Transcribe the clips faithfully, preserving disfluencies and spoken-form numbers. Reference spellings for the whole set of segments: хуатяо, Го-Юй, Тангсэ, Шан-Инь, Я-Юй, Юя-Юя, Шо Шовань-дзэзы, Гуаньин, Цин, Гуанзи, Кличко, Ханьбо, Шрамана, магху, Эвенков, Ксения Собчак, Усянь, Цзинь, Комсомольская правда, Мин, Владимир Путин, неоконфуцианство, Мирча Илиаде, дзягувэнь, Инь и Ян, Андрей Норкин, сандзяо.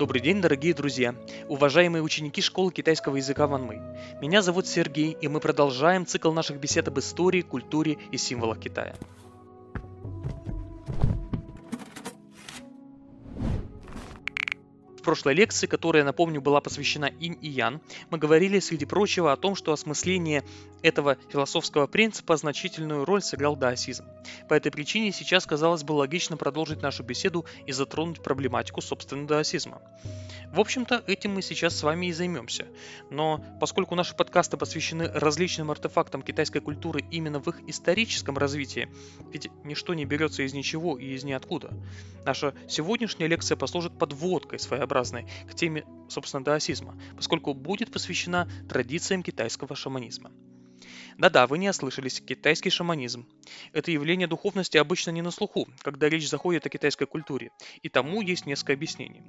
Добрый день, дорогие друзья, уважаемые ученики школы китайского языка Ванмэй. Меня зовут Сергей, и мы продолжаем цикл наших бесед об истории, культуре и символах Китая. В прошлой лекции, которая, напомню, была посвящена Инь и Ян, мы говорили, среди прочего, о том, что осмысление этого философского принципа значительную роль сыграл даосизм. По этой причине сейчас, казалось бы, логично продолжить нашу беседу и затронуть проблематику собственно даосизма. В общем-то, этим мы сейчас с вами и займемся. Но поскольку наши подкасты посвящены различным артефактам китайской культуры именно в их историческом развитии, ведь ничто не берется из ничего и из ниоткуда, наша сегодняшняя лекция послужит подводкой своеобразной к теме, собственно, даосизма, поскольку будет посвящена традициям китайского шаманизма. Да-да, вы не ослышались, китайский шаманизм. Это явление духовности обычно не на слуху, когда речь заходит о китайской культуре, и тому есть несколько объяснений.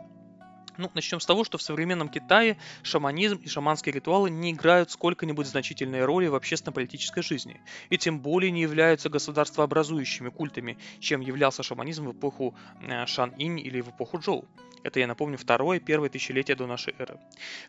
Ну, начнем с того, что в современном Китае шаманизм и шаманские ритуалы не играют сколько-нибудь значительной роли в общественно-политической жизни, и тем более не являются государствообразующими культами, чем являлся шаманизм в эпоху Шан-Инь или в эпоху Чжоу. Это, я напомню, второе и первое тысячелетие до нашей эры.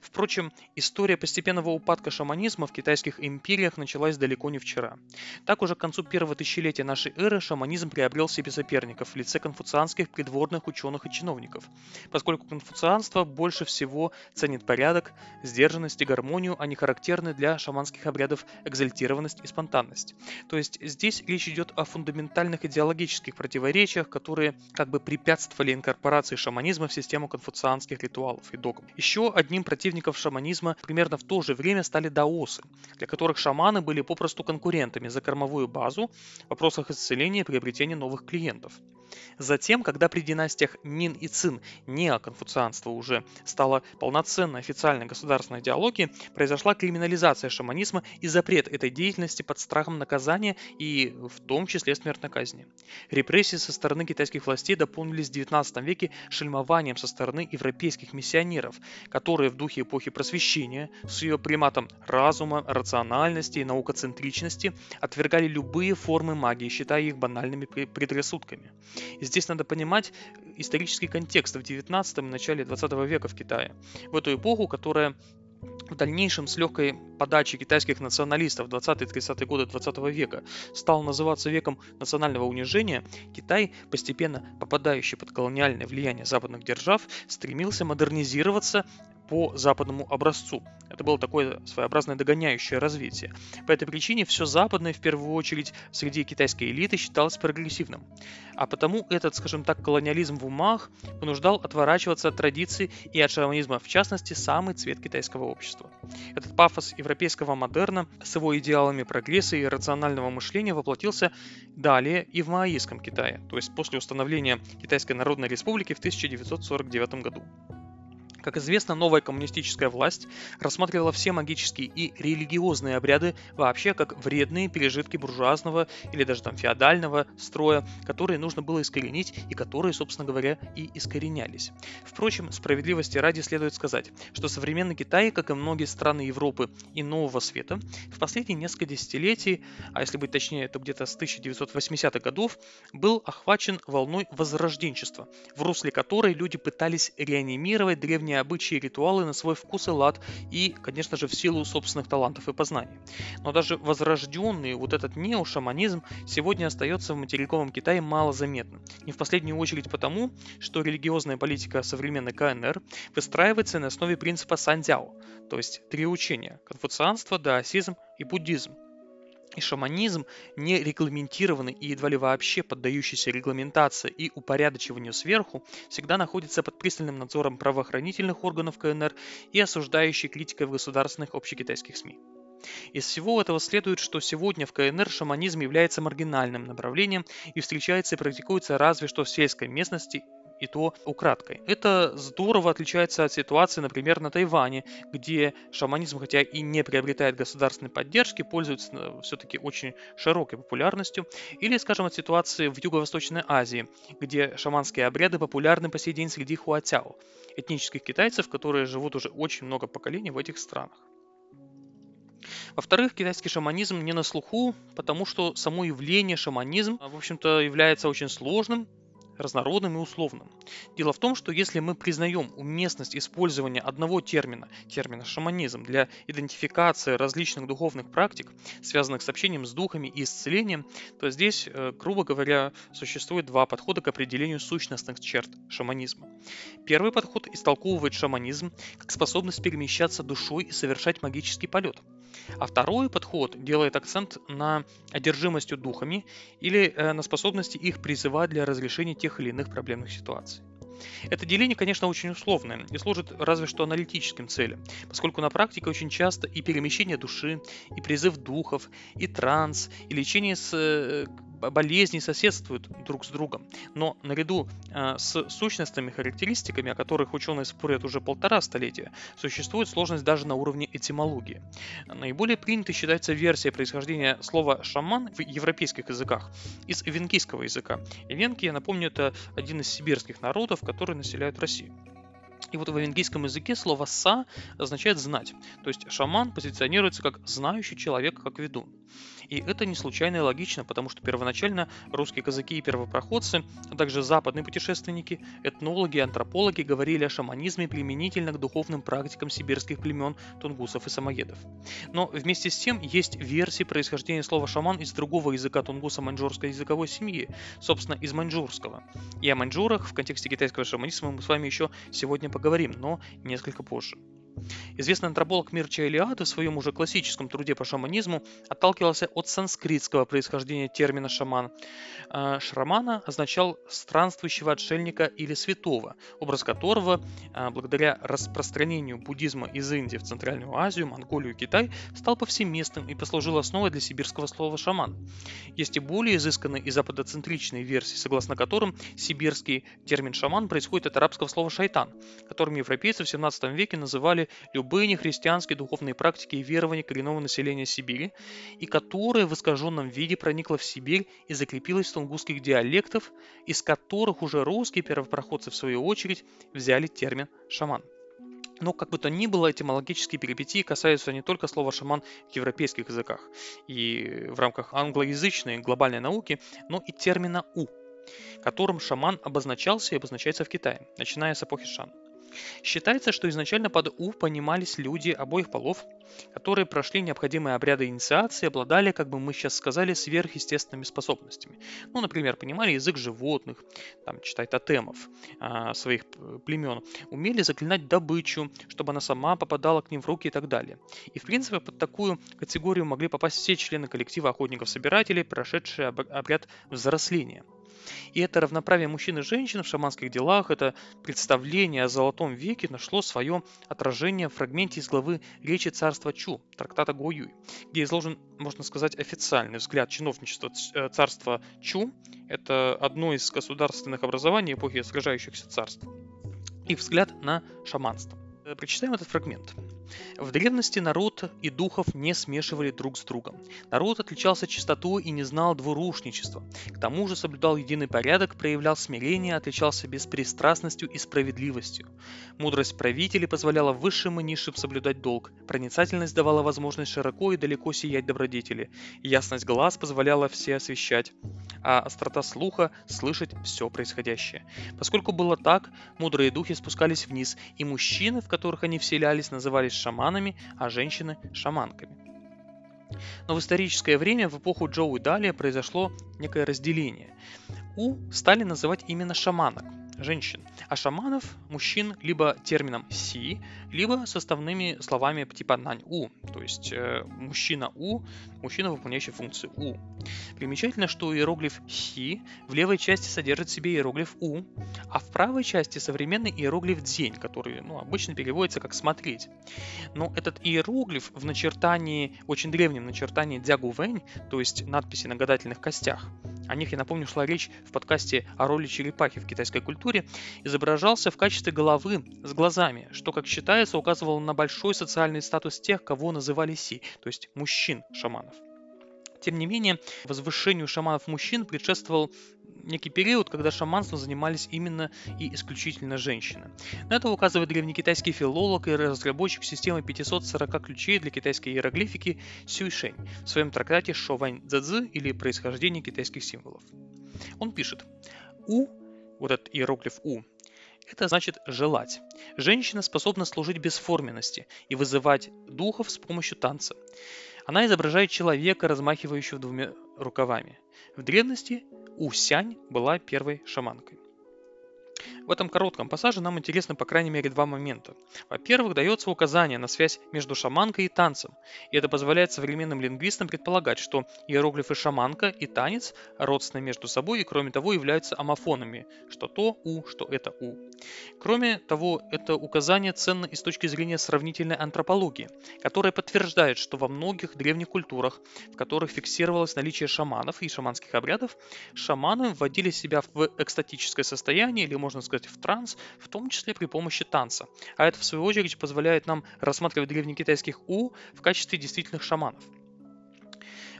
Впрочем, история постепенного упадка шаманизма в китайских империях началась далеко не вчера. Так уже к концу первого тысячелетия нашей эры шаманизм приобрел себе соперников в лице конфуцианских придворных ученых и чиновников, поскольку конфуцианство больше всего ценит порядок, сдержанность и гармонию, а не характерны для шаманских обрядов экзальтированность и спонтанность. То есть здесь речь идет о фундаментальных идеологических противоречиях, которые как бы препятствовали инкорпорации шаманизма в систему конфуцианских ритуалов и догм. Еще одним противником шаманизма примерно в то же время стали даосы, для которых шаманы были попросту конкурентами за кормовую базу в вопросах исцеления и приобретения новых клиентов. Затем, когда при династиях Мин и Цин неоконфуцианство уже стало полноценной официальной государственной идеологией, произошла криминализация шаманизма и запрет этой деятельности под страхом наказания и в том числе смертной казни. Репрессии со стороны китайских властей дополнились в девятнадцатом веке шельмованием со стороны европейских миссионеров, которые в духе эпохи просвещения с ее приматом разума, рациональности и наукоцентричности отвергали любые формы магии, считая их банальными предрассудками. И здесь надо понимать исторический контекст в девятнадцатом и начале двадцатого века в Китае, в эту эпоху, которая в дальнейшем с легкой подачи китайских националистов в двадцатые-тридцатые годы двадцатого века стал называться веком национального унижения, Китай, постепенно попадающий под колониальное влияние западных держав, стремился модернизироваться по западному образцу. Это было такое своеобразное догоняющее развитие. По этой причине все западное, в первую очередь, среди китайской элиты считалось прогрессивным. А потому этот, скажем так, колониализм в умах вынуждал отворачиваться от традиций и от шаманизма, в частности, самый цвет китайского общества. Этот пафос европейского модерна с его идеалами прогресса и рационального мышления воплотился далее и в маоистском Китае, то есть после установления Китайской Народной Республики в тысяча девятьсот сорок девятом году. Как известно, новая коммунистическая власть рассматривала все магические и религиозные обряды вообще как вредные пережитки буржуазного или даже там феодального строя, которые нужно было искоренить и которые, собственно говоря, и искоренялись. Впрочем, справедливости ради следует сказать, что современный Китай, как и многие страны Европы и Нового Света, в последние несколько десятилетий, а если быть точнее, то где-то с тысяча девятьсот восьмидесятых годов, был охвачен волной возрожденчества, в русле которой люди пытались реанимировать древние обычаи и ритуалы на свой вкус и лад и, конечно же, в силу собственных талантов и познаний. Но даже возрожденный вот этот неошаманизм сегодня остается в материковом Китае малозаметным. Не в последнюю очередь потому, что религиозная политика современной КНР выстраивается на основе принципа сандзяо, то есть три учения – конфуцианство, даосизм и буддизм. И шаманизм, не регламентированный и едва ли вообще поддающийся регламентации и упорядочиванию сверху, всегда находится под пристальным надзором правоохранительных органов КНР и осуждающей критикой в государственных общекитайских СМИ. Из всего этого следует, что сегодня в КНР шаманизм является маргинальным направлением и встречается и практикуется разве что в сельской местности, и то украдкой. Это здорово отличается от ситуации, например, на Тайване, где шаманизм, хотя и не приобретает государственной поддержки, пользуется все-таки очень широкой популярностью, или, скажем, от ситуации в Юго-Восточной Азии, где шаманские обряды популярны по сей день среди хуатяо, этнических китайцев, которые живут уже очень много поколений в этих странах. Во-вторых, китайский шаманизм не на слуху, потому что само явление шаманизм, в общем-то, является очень сложным, разнородным и условным. Дело в том, что если мы признаем уместность использования одного термина, термина шаманизм, для идентификации различных духовных практик, связанных с общением с духами и исцелением, то здесь, грубо говоря, существует два подхода к определению сущностных черт шаманизма. Первый подход истолковывает шаманизм как способность перемещаться душой и совершать магический полет. А второй подход делает акцент на одержимости духами или на способности их призывать для разрешения тех или иных проблемных ситуаций. Это деление, конечно, очень условное и служит разве что аналитическим целям, поскольку на практике очень часто и перемещение души, и призыв духов, и транс, и лечение с... болезни соседствуют друг с другом, но наряду э, с сущностными характеристиками, о которых ученые спорят уже полтора столетия, существует сложность даже на уровне этимологии. Наиболее принятой считается версия происхождения слова «шаман» в европейских языках из эвенкийского языка. Эвенки, я напомню, это один из сибирских народов, которые населяют Россию. И вот в эвенкийском языке слово «са» означает «знать», то есть шаман позиционируется как знающий человек, как ведун. И это не случайно и логично, потому что первоначально русские казаки и первопроходцы, а также западные путешественники, этнологи и антропологи говорили о шаманизме применительно к духовным практикам сибирских племен, тунгусов и самоедов. Но вместе с тем есть версии происхождения слова «шаман» из другого языка тунгуса-маньчжурской языковой семьи, собственно, из маньчжурского. И о маньчжурах в контексте китайского шаманизма мы с вами еще сегодня поговорим, но несколько позже. Известный антрополог Мирча Илиаде в своем уже классическом труде по шаманизму отталкивался от санскритского происхождения термина «шаман». Шрамана означал «странствующего отшельника» или «святого», образ которого, благодаря распространению буддизма из Индии в Центральную Азию, Монголию и Китай, стал повсеместным и послужил основой для сибирского слова «шаман». Есть и более изысканные и западоцентричные версии, согласно которым сибирский термин «шаман» происходит от арабского слова «шайтан», которым европейцы в семнадцатом веке называли любые нехристианские духовные практики и верования коренного населения Сибири, и которая в искаженном виде проникла в Сибирь и закрепилась в тунгусских диалектов, из которых уже русские первопроходцы, в свою очередь, взяли термин «шаман». Но, как бы то ни было, этимологические перипетии касаются не только слова «шаман» в европейских языках и в рамках англоязычной глобальной науки, но и термина «у», которым шаман обозначался и обозначается в Китае, начиная с эпохи Шан. Считается, что изначально под «у» понимались люди обоих полов, которые прошли необходимые обряды инициации и обладали, как бы мы сейчас сказали, сверхъестественными способностями. Ну, например, понимали язык животных, там, читай тотемов э, своих племен, умели заклинать добычу, чтобы она сама попадала к ним в руки и так далее. И, в принципе, под такую категорию могли попасть все члены коллектива охотников-собирателей, прошедшие обряд взросления. И это равноправие мужчин и женщин в шаманских делах, это представление о Золотом веке нашло свое отражение в фрагменте из главы «Речи царства Чу» трактата Го-Юй, где изложен, можно сказать, официальный взгляд чиновничества царства Чу, это одно из государственных образований эпохи сражающихся царств, и взгляд на шаманство. Прочитаем этот фрагмент. В древности народ и духов не смешивали друг с другом. Народ отличался чистотой и не знал двурушничества. К тому же соблюдал единый порядок, проявлял смирение, отличался беспристрастностью и справедливостью. Мудрость правителей позволяла высшим и низшим соблюдать долг. Проницательность давала возможность широко и далеко сиять добродетели. Ясность глаз позволяла все освещать, а острота слуха слышать все происходящее. Поскольку было так, мудрые духи спускались вниз, и мужчины, в которых они вселялись, назывались шаманами, а женщины – шаманками. Но в историческое время, в эпоху Чжоу и далее, произошло некое разделение. У стали называть именно шаманок, женщин, а шаманов, мужчин, либо термином «си», либо составными словами типа «нань-у», то есть э, «мужчина-у», мужчина, выполняющий функцию «у». Примечательно, что иероглиф «си» в левой части содержит в себе иероглиф «у», а в правой части современный иероглиф «дзень», который ну, обычно переводится как «смотреть». Но этот иероглиф в начертании, очень древнем начертании «дзягувэнь», то есть надписи на гадательных костях, о них, я напомню, шла речь в подкасте о роли черепахи в китайской культуре, изображался в качестве головы с глазами, что, как считается, указывало на большой социальный статус тех, кого называли си, то есть мужчин-шаманов. Тем не менее, возвышению шаманов-мужчин предшествовал некий период, когда шаманством занимались именно и исключительно женщины. На это указывает древнекитайский филолог и разработчик системы пятисот сорока ключей для китайской иероглифики Сюйшень в своем трактате «Шо Шовань-дзэзы» или «Происхождение китайских символов». Он пишет: «У» вот этот иероглиф «у». Это значит «желать». Женщина способна служить бесформенности и вызывать духов с помощью танца. Она изображает человека, размахивающего двумя рукавами. В древности Усянь была первой шаманкой. В этом коротком пассаже нам интересны по крайней мере два момента. Во-первых, дается указание на связь между шаманкой и танцем, и это позволяет современным лингвистам предполагать, что иероглифы шаманка и танец родственны между собой и, кроме того, являются амофонами, что то «у», что это «у». Кроме того, это указание ценно и с точки зрения сравнительной антропологии, которая подтверждает, что во многих древних культурах, в которых фиксировалось наличие шаманов и шаманских обрядов, шаманы вводили себя в экстатическое состояние или, можно сказать, в транс, в том числе при помощи танца. А это, в свою очередь, позволяет нам рассматривать древнекитайских «у» в качестве действительных шаманов.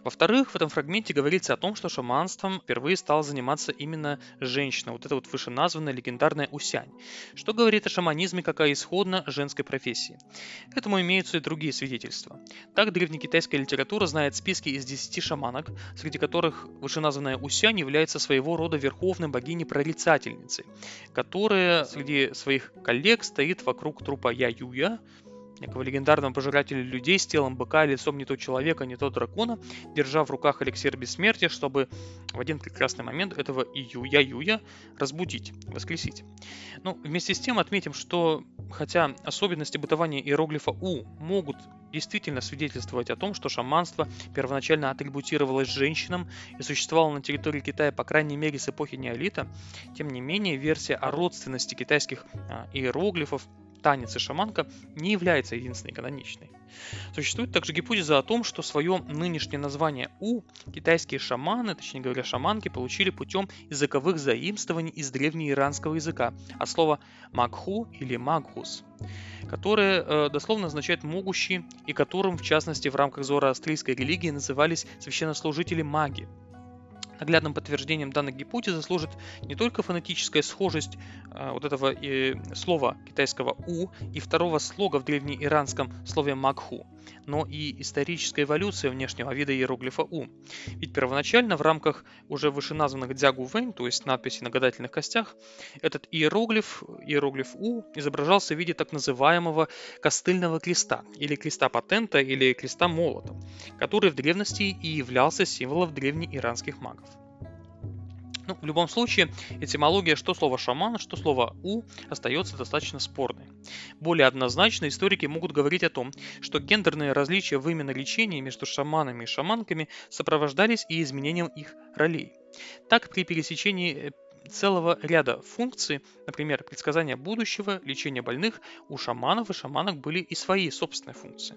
Во-вторых, в этом фрагменте говорится о том, что шаманством впервые стала заниматься именно женщина, вот эта вот вышеназванная легендарная Усянь, что говорит о шаманизме как о исходно женской профессии. К этому имеются и другие свидетельства. Так, древнекитайская литература знает списки из десяти шаманок, среди которых вышеназванная Усянь является своего рода верховной богиней-прорицательницей, которая среди своих коллег стоит вокруг трупа Я-Юя, некого легендарного пожирателя людей с телом быка, лицом не то человека, не то дракона, держа в руках эликсир бессмертия, чтобы в один прекрасный момент этого Юя-Юя разбудить, воскресить. Но вместе с тем отметим, что хотя особенности бытования иероглифа «у» могут действительно свидетельствовать о том, что шаманство первоначально атрибутировалось женщинам и существовало на территории Китая, по крайней мере, с эпохи неолита, тем не менее версия о родственности китайских иероглифов танец и шаманка не является единственной каноничной. Существует также гипотеза о том, что свое нынешнее название «у» китайские шаманы, точнее говоря шаманки, получили путем языковых заимствований из древнеиранского языка от слова «магху» или «магхус», которое дословно означает «могущие», и которым, в частности, в рамках зороастрийской религии назывались священнослужители-маги. Наглядным подтверждением данной гипотезы служит не только фонетическая схожесть э, вот этого э, слова китайского «у» и второго слога в древнеиранском слове «магху», но и историческая эволюция внешнего вида иероглифа «у». Ведь первоначально в рамках уже вышеназванных дзягувэнь, то есть надписей на гадательных костях, этот иероглиф, иероглиф «у» изображался в виде так называемого костыльного креста, или креста патента, или креста молота, который в древности и являлся символом древнеиранских магов. Ну, в любом случае, этимология что слова «шаман», что слова «у» остается достаточно спорной. Более однозначно историки могут говорить о том, что гендерные различия в именоречении между шаманами и шаманками сопровождались и изменением их ролей. Так, при пересечении целого ряда функций, например, предсказания будущего, лечения больных, у шаманов и шаманок были и свои собственные функции.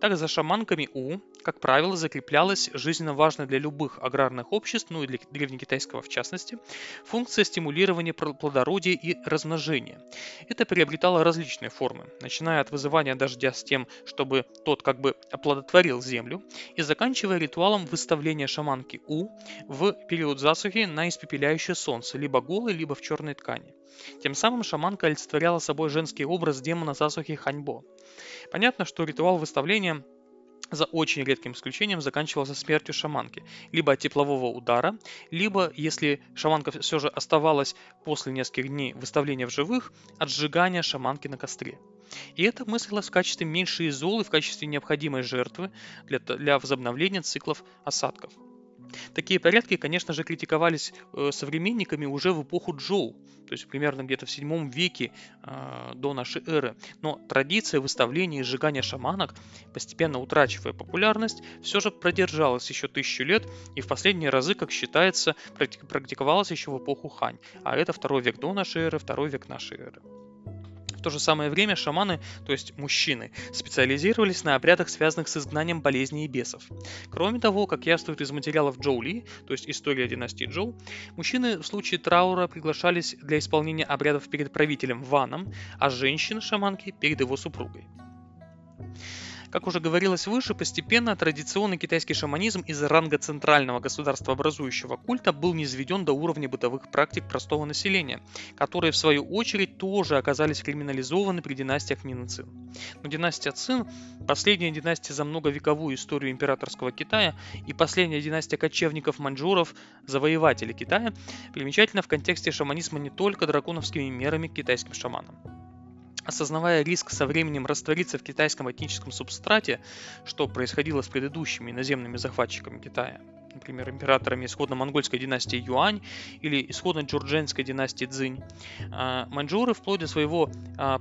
Так, за шаманками «у», как правило, закреплялась жизненно важная для любых аграрных обществ, ну и для древнекитайского в частности, функция стимулирования плодородия и размножения. Это приобретало различные формы, начиная от вызывания дождя с тем, чтобы тот как бы оплодотворил землю, и заканчивая ритуалом выставления шаманки «у» в период засухи на испепеляющее солнце, либо голой, либо в черной ткани. Тем самым шаманка олицетворяла собой женский образ демона засухи Ханьбо. Понятно, что ритуал выставления за очень редким исключением заканчивался смертью шаманки, либо от теплового удара, либо, если шаманка все же оставалась после нескольких дней выставления в живых, от сжигания шаманки на костре. И это мыслилось в качестве меньшей зол и в качестве необходимой жертвы для, для возобновления циклов осадков. Такие порядки, конечно же, критиковались современниками уже в эпоху Чжоу, то есть примерно где-то в седьмом веке э, до нашей эры. Но традиция выставления и сжигания шаманок, постепенно утрачивая популярность, все же продержалась еще тысячу лет и в последние разы, как считается, практи- практиковалась еще в эпоху Хань, а это второй век до нашей эры, второй век нашей эры. В то же самое время шаманы, то есть мужчины, специализировались на обрядах, связанных с изгнанием болезней и бесов. Кроме того, как явствует из материалов Чжоу Ли, то есть история династии Чжоу, мужчины в случае траура приглашались для исполнения обрядов перед правителем Ваном, а женщины-шаманки перед его супругой. Как уже говорилось выше, постепенно традиционный китайский шаманизм из ранга центрального государствообразующего культа был низведен до уровня бытовых практик простого населения, которые в свою очередь тоже оказались криминализованы при династиях Мин и Цин. Но династия Цин, последняя династия за многовековую историю императорского Китая и последняя династия кочевников-маньчжуров, завоевателей Китая, примечательна в контексте шаманизма не только драконовскими мерами к китайским шаманам. Осознавая риск со временем раствориться в китайском этническом субстрате, что происходило с предыдущими иноземными захватчиками Китая, например, императорами исходно-монгольской династии Юань или исходно-джурдженской династии Цзинь, маньчжуры вплоть до своего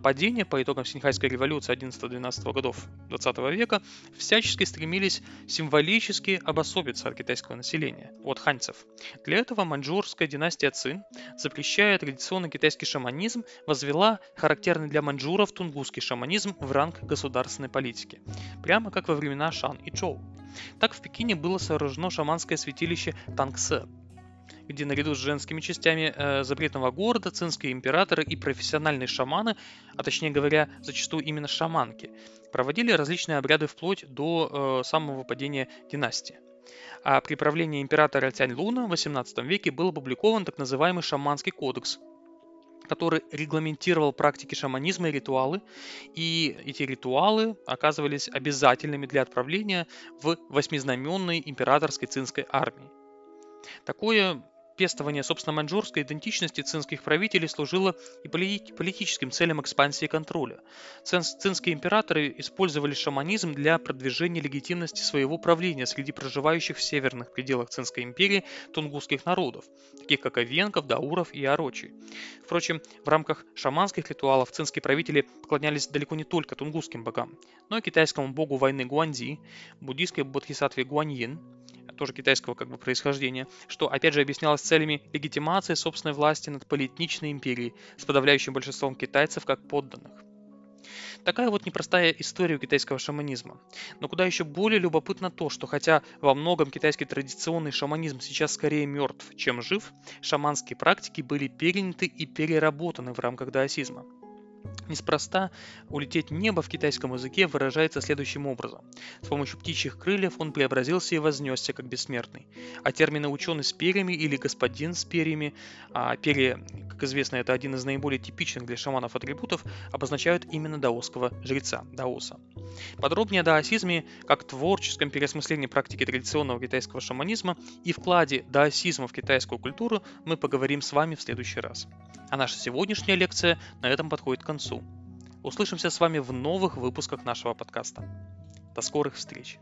падения по итогам Синьхайской революции одиннадцатого-двенадцатого годов двадцатого века всячески стремились символически обособиться от китайского населения, от ханьцев. Для этого маньчжурская династия Цин, запрещая традиционный китайский шаманизм, возвела характерный для маньчжуров тунгусский шаманизм в ранг государственной политики, прямо как во времена Шан и Чжоу. Так в Пекине было сооружено шаманское святилище Тангсэ, где наряду с женскими частями э, запретного города цинские императоры и профессиональные шаманы, а точнее говоря, зачастую именно шаманки, проводили различные обряды вплоть до э, самого падения династии. А при правлении императора Цянь Луна в восемнадцатом веке был опубликован так называемый шаманский кодекс, который регламентировал практики шаманизма и ритуалы, и эти ритуалы оказывались обязательными для отправления в восьмизнаменной императорской цинской армии. Такое пестование собственно маньчжурской идентичности цинских правителей служило и политическим целям экспансии контроля. Цинские императоры использовали шаманизм для продвижения легитимности своего правления среди проживающих в северных пределах Цинской империи тунгусских народов, таких как Эвенков, Дауров и Орочи. Впрочем, в рамках шаманских ритуалов цинские правители поклонялись далеко не только тунгусским богам, но и китайскому богу войны Гуанзи, буддийской бодхисаттве Гуаньин, тоже китайского как бы происхождения, что опять же объяснялось целями легитимации собственной власти над полиэтничной империей с подавляющим большинством китайцев как подданных. Такая вот непростая история у китайского шаманизма. Но куда еще более любопытно то, что хотя во многом китайский традиционный шаманизм сейчас скорее мертв, чем жив, шаманские практики были переняты и переработаны в рамках даосизма. Неспроста «улететь в небо» в китайском языке выражается следующим образом. С помощью птичьих крыльев он преобразился и вознесся как бессмертный. А термины «ученый с перьями» или «господин с перьями», а перья, как известно, это один из наиболее типичных для шаманов атрибутов, обозначают именно даосского жреца, даоса. Подробнее о даосизме, как творческом переосмыслении практики традиционного китайского шаманизма и вкладе даосизма в китайскую культуру мы поговорим с вами в следующий раз. А наша сегодняшняя лекция на этом подходит к концу. Услышимся с вами в новых выпусках нашего подкаста. До скорых встреч!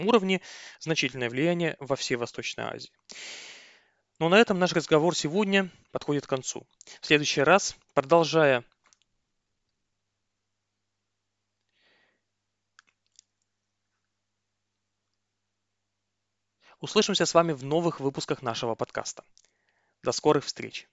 общем уровне значительное влияние во всей Восточной Азии. Но на этом наш разговор сегодня подходит к концу. В следующий раз, продолжая услышимся с вами в новых выпусках нашего подкаста. До скорых встреч!